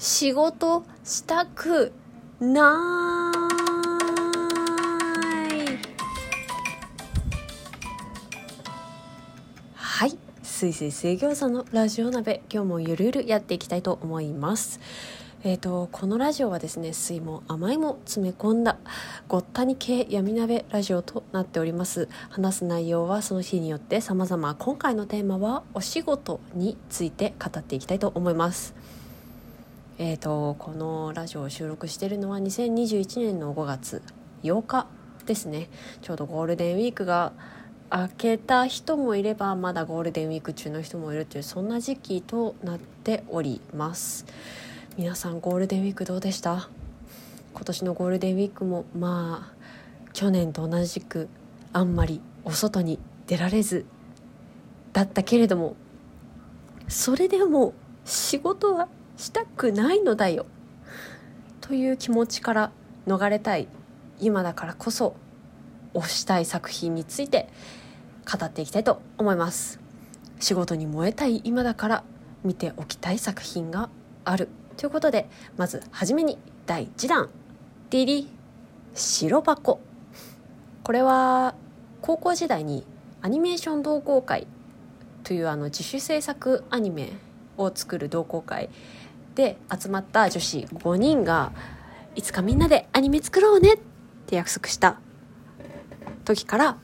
仕事したくない。はい、水餃子のラジオ鍋、今日もゆるゆるやっていきたいと思います。このラジオはですね、酸いも甘いも詰め込んだごったに系闇鍋ラジオとなっております。話す内容はその日によって様々。今回のテーマはお仕事について語っていきたいと思います。このラジオを収録しているのは2021年の5月8日ですね。ちょうどゴールデンウィークが明けた人もいれば、まだゴールデンウィーク中の人もいるという、そんな時期となっております。皆さんゴールデンウィークどうでした？今年のゴールデンウィークも去年と同じくあんまりお外に出られずだったけれども、それでも仕事はしたくないのだよという気持ちから逃れたい今だからこそ推したい作品について語っていきたいと思います。仕事に燃えたい今だから見ておきたい作品があるということで、まずはじめに第1弾ディリ白箱。これは高校時代にアニメーション同好会という自主制作アニメを作る同好会で集まった女子5人がいつかみんなでアニメ作ろうねって約束した時から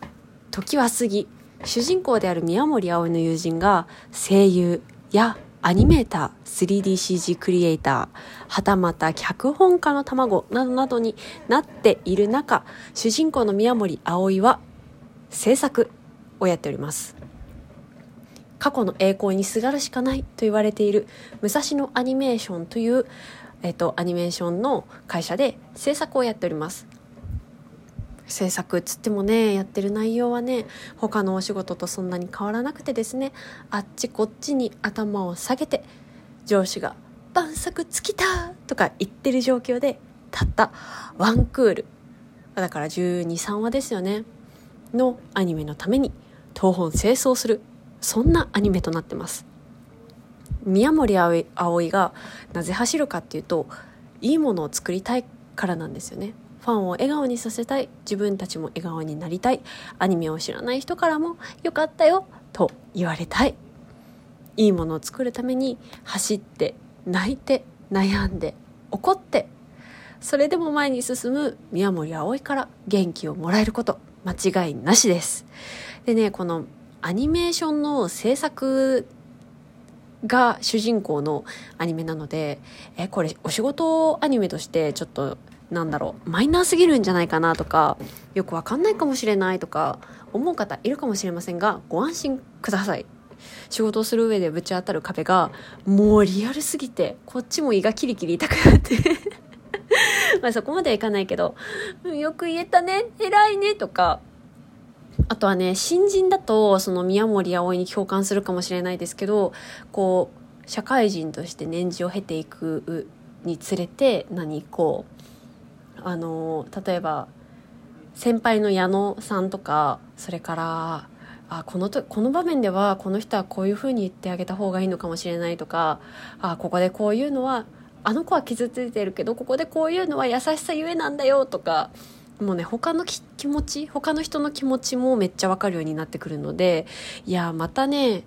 時は過ぎ、主人公である宮森葵の友人が声優やアニメーター、 3DCG クリエイター、はたまた脚本家の卵などなどになっている中、主人公の宮森葵は制作をやっております。過去の栄光にすがるしかないと言われている武蔵野アニメーションという、アニメーションの会社で制作をやっております。制作つってもね、やってる内容はね、他のお仕事とそんなに変わらなくてですね、あっちこっちに頭を下げて上司が晩作尽きたとか言ってる状況で、たったワンクールだから 12,3 話ですよねのアニメのために東奔西走する、そんなアニメとなってます。宮森葵がなぜ走るかっていうと、いいものを作りたいからなんですよね。ファンを笑顔にさせたい、自分たちも笑顔になりたい、アニメを知らない人からもよかったよと言われたい、いいものを作るために走って泣いて悩んで怒って、それでも前に進む宮森葵から元気をもらえること間違いなしです。でね、このアニメーションの制作が主人公のアニメなので、これお仕事アニメとしてちょっとマイナーすぎるんじゃないかなとか、よくわかんないかもしれないとか思う方いるかもしれませんが、ご安心ください。仕事をする上でぶち当たる壁がもうリアルすぎて、こっちも胃がキリキリ痛くなってまあそこまではいかないけど、よく言えたね、偉いねとか、あとはね、新人だとその宮森葵に共感するかもしれないですけど、こう社会人として年次を経ていくにつれて、例えば先輩の矢野さんとか、それからこの場面ではこの人はこういう風に言ってあげた方がいいのかもしれないとか、ここでこういうのはあの子は傷ついてるけどここでこういうのは優しさゆえなんだよとか、もうね、他の人の気持ちもめっちゃ分かるようになってくるので、いやまたね、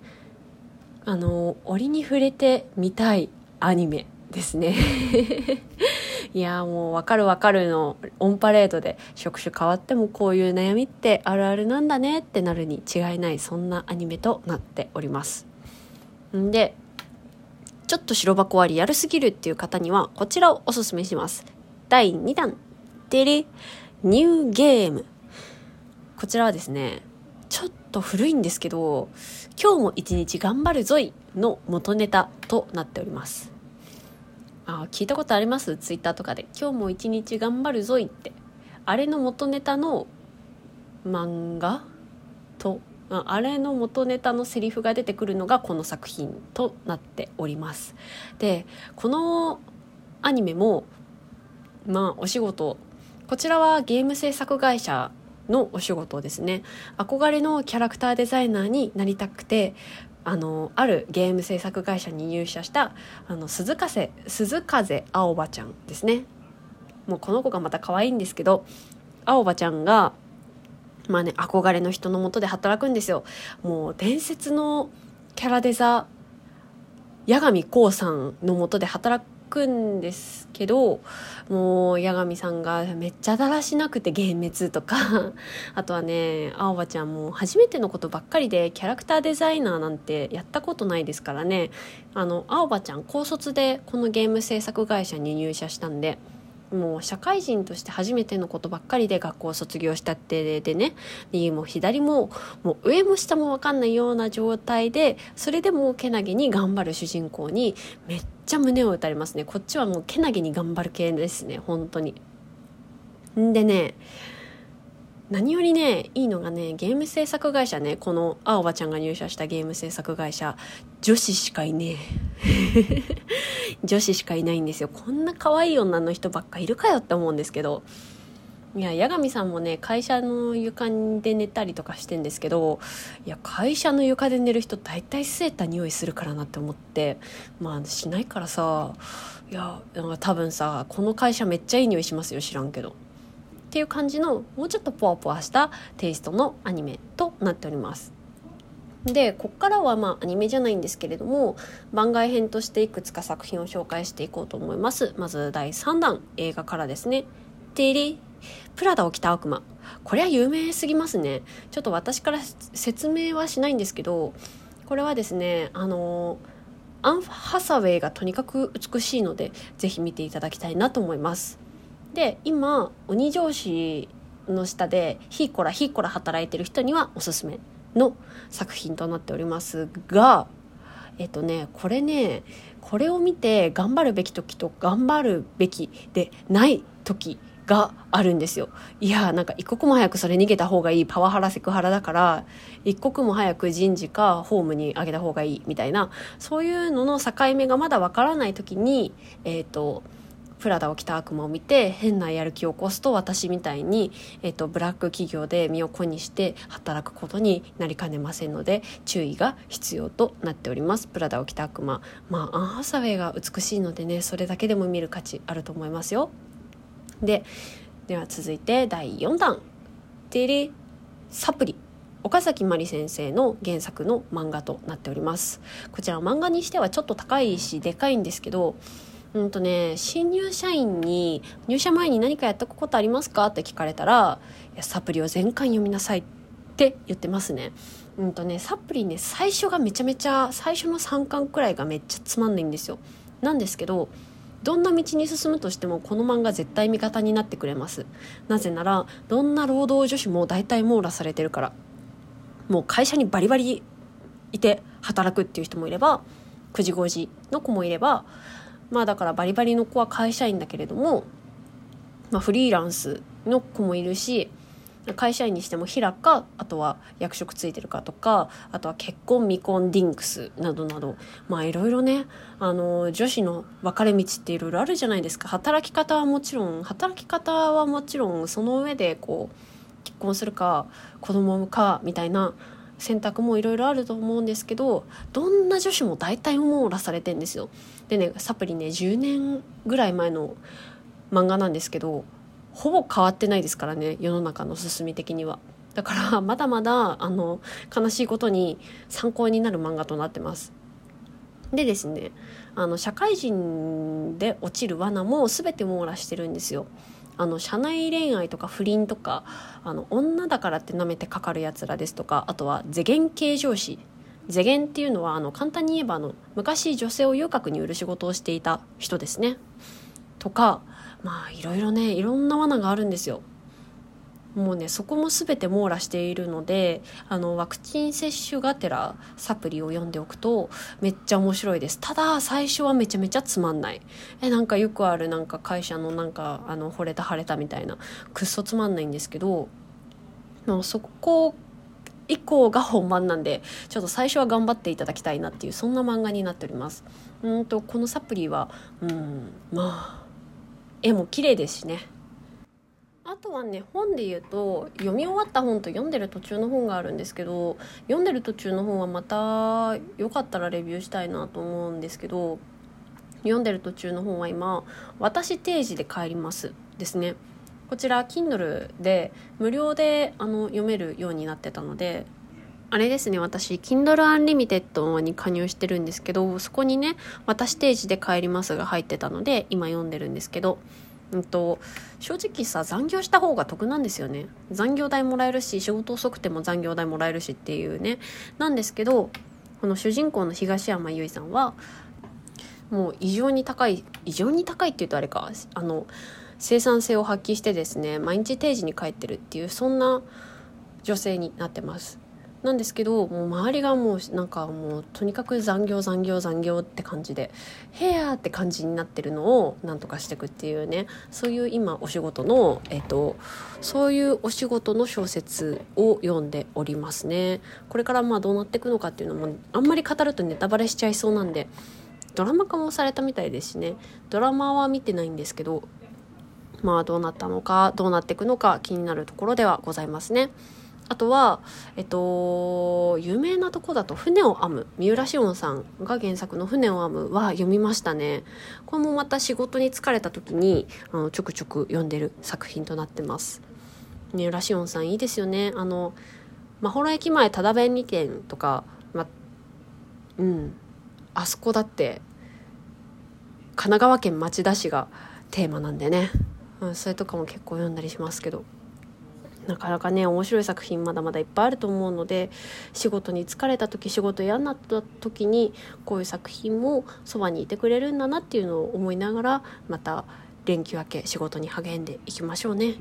折に触れてみたいアニメですねいやもうわかるのオンパレードで職種変わってもこういう悩みってあるあるなんだねってなるに違いない、そんなアニメとなっております。んで、ちょっと白箱はリアルすぎるっていう方にはこちらをおすすめします。第2弾ニューゲーム。こちらはですね、ちょっと古いんですけど、今日も一日頑張るぞいの元ネタとなっております。聞いたことあります？ツイッターとかで今日も一日頑張るぞいって、あれの元ネタの漫画と、あれの元ネタのセリフが出てくるのがこの作品となっております。で、このアニメもお仕事、こちらはゲーム制作会社のお仕事ですね。憧れのキャラクターデザイナーになりたくて、あるゲーム制作会社に入社した鈴風青葉ちゃんですね。もうこの子がまた可愛いんですけど、青葉ちゃんがまあね、憧れの人の下で働くんですよ。もう伝説のキャラデザ八神光さんの下で働くんですけど、もう八神さんがめっちゃだらしなくて幻滅とかあとはね、青葉ちゃんも初めてのことばっかりでキャラクターデザイナーなんてやったことないですからね。青葉ちゃん高卒でこのゲーム制作会社に入社したんで、もう社会人として初めてのことばっかりで学校を卒業したってでね、右も左ももう上も下も分かんないような状態で、それでもけなげに頑張る主人公にめっちゃ胸を打たれますね。こっちはもうけなげに頑張る系ですね、本当に。んでね、何よりねいいのがね、ゲーム制作会社ね、この青葉ちゃんが入社したゲーム制作会社、女子しかいねえ女子しかいないんですよ。こんな可愛い女の人ばっかいるかよって思うんですけど、いや八神さんもね会社の床で寝たりとかしてんですけど、いや会社の床で寝る人大体吸えた匂いするからなって思って、まあしないからさ、いや多分さこの会社めっちゃいい匂いしますよ、知らんけどっていう感じの、もうちょっとポワポワしたテイストのアニメとなっております。でこっからはまあアニメじゃないんですけれども、番外編としていくつか作品を紹介していこうと思います。まず第3弾、映画からですね。テリプラダを着た悪魔、これは有名すぎますね。ちょっと私から説明はしないんですけど、これはですねアン・ハサウェイがとにかく美しいのでぜひ見ていただきたいなと思います。で今鬼上司の下でヒーコラ働いてる人にはおすすめの作品となっておりますが、これを見て頑張るべき時と頑張るべきでない時があるんですよ。いやなんか一刻も早くそれ逃げた方がいい、パワハラセクハラだから一刻も早く人事か法務に上げた方がいいみたいな、そういうのの境目がまだわからない時にプラダを着た悪魔を見て変なやる気を起こすと、私みたいに、ブラック企業で身を粉にして働くことになりかねませんので注意が必要となっております。プラダを着た悪魔、まあ、アン・ハサウェイが美しいのでね、それだけでも見る価値あると思いますよ。では続いて第4弾テレサプリ、岡崎まり先生の原作の漫画となっております。こちら漫画にしてはちょっと高いしでかいんですけど、新入社員に入社前に何かやったことありますかって聞かれたら、いやサプリを全巻読みなさいって言ってますね。サプリね、最初の3巻くらいがめっちゃつまんないんですよ。なんですけどどんな道に進むとしてもこの漫画絶対味方になってくれます。なぜならどんな労働女子も大体網羅されてるから、もう会社にバリバリいて働くっていう人もいれば9時5時の子もいれば、まあだからバリバリの子は会社員だけれども、まあ、フリーランスの子もいるし、会社員にしても平か、あとは役職ついてるかとか、あとは結婚未婚ディンクスなどなど、まあいろいろね女子の分かれ道っていろいろあるじゃないですか。働き方はもちろんその上でこう結婚するか子供を産むかみたいな選択もいろいろあると思うんですけど、どんな女子も大体網羅されてんですよ。でね、サプリね10年ぐらい前の漫画なんですけど、ほぼ変わってないですからね、世の中の進み的には。だからまだまだ悲しいことに参考になる漫画となってます。でですね、社会人で落ちる罠も全て網羅してるんですよ。社内恋愛とか不倫とか、女だからって舐めてかかるやつらですとか、あとは世間系上司。世間っていうのは簡単に言えば昔女性を遊郭に売る仕事をしていた人ですね。とか、まあいろいろね、いろんな罠があるんですよ。もうね、そこも全て網羅しているので、ワクチン接種がてらサプリを読んでおくとめっちゃ面白いです。ただ最初はめちゃめちゃつまんない。なんかよくある会社の惚れた腫れたみたいな、くっそつまんないんですけど、もうそこ以降が本番なんで、ちょっと最初は頑張っていただきたいなっていう、そんな漫画になっております。このサプリはまあ絵も綺麗ですしね、あとはね、本で言うと読み終わった本と読んでる途中の本があるんですけど、読んでる途中の本はまたよかったらレビューしたいなと思うんですけど、読んでる途中の本は今私定時で帰りますですね。こちら Kindle で無料で読めるようになってたので、あれですね、私 Kindle Unlimited に加入してるんですけど、そこにね私定時で帰りますが入ってたので今読んでるんですけど、正直さ残業した方が得なんですよね。残業代もらえるし、仕事遅くても残業代もらえるしっていうね。なんですけど、この主人公の東山由依さんはもう異常に高いっていうとあれか、生産性を発揮してですね、毎日定時に帰ってるっていう、そんな女性になってます。なんですけど、もう周りがもうなんかもうとにかく残業って感じで、ヘアって感じになってるのをなんとかしていくっていうね、そういう今お仕事の、そういうお仕事の小説を読んでおりますね。これからまあどうなっていくのかっていうのもあんまり語るとネタバレしちゃいそうなんで、ドラマ化もされたみたいですしね、ドラマは見てないんですけど、まあどうなったのかどうなっていくのか気になるところではございますね。あとは、有名なとこだと船を編む、三浦紫音さんが原作の船を編むは読みましたね。これもまた仕事に疲れた時にちょくちょく読んでる作品となってます。三浦紫音さんいいですよね。まほろ駅前ただ便利店とか、あそこだって神奈川県町田市がテーマなんでね、それとかも結構読んだりしますけど、なかなかね面白い作品まだまだいっぱいあると思うので、仕事に疲れた時、仕事嫌になった時にこういう作品もそばにいてくれるんだなっていうのを思いながら、また連休明け仕事に励んでいきましょうね。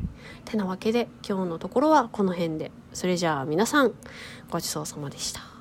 てなわけで今日のところはこの辺で、それじゃあ皆さんごちそうさまでした。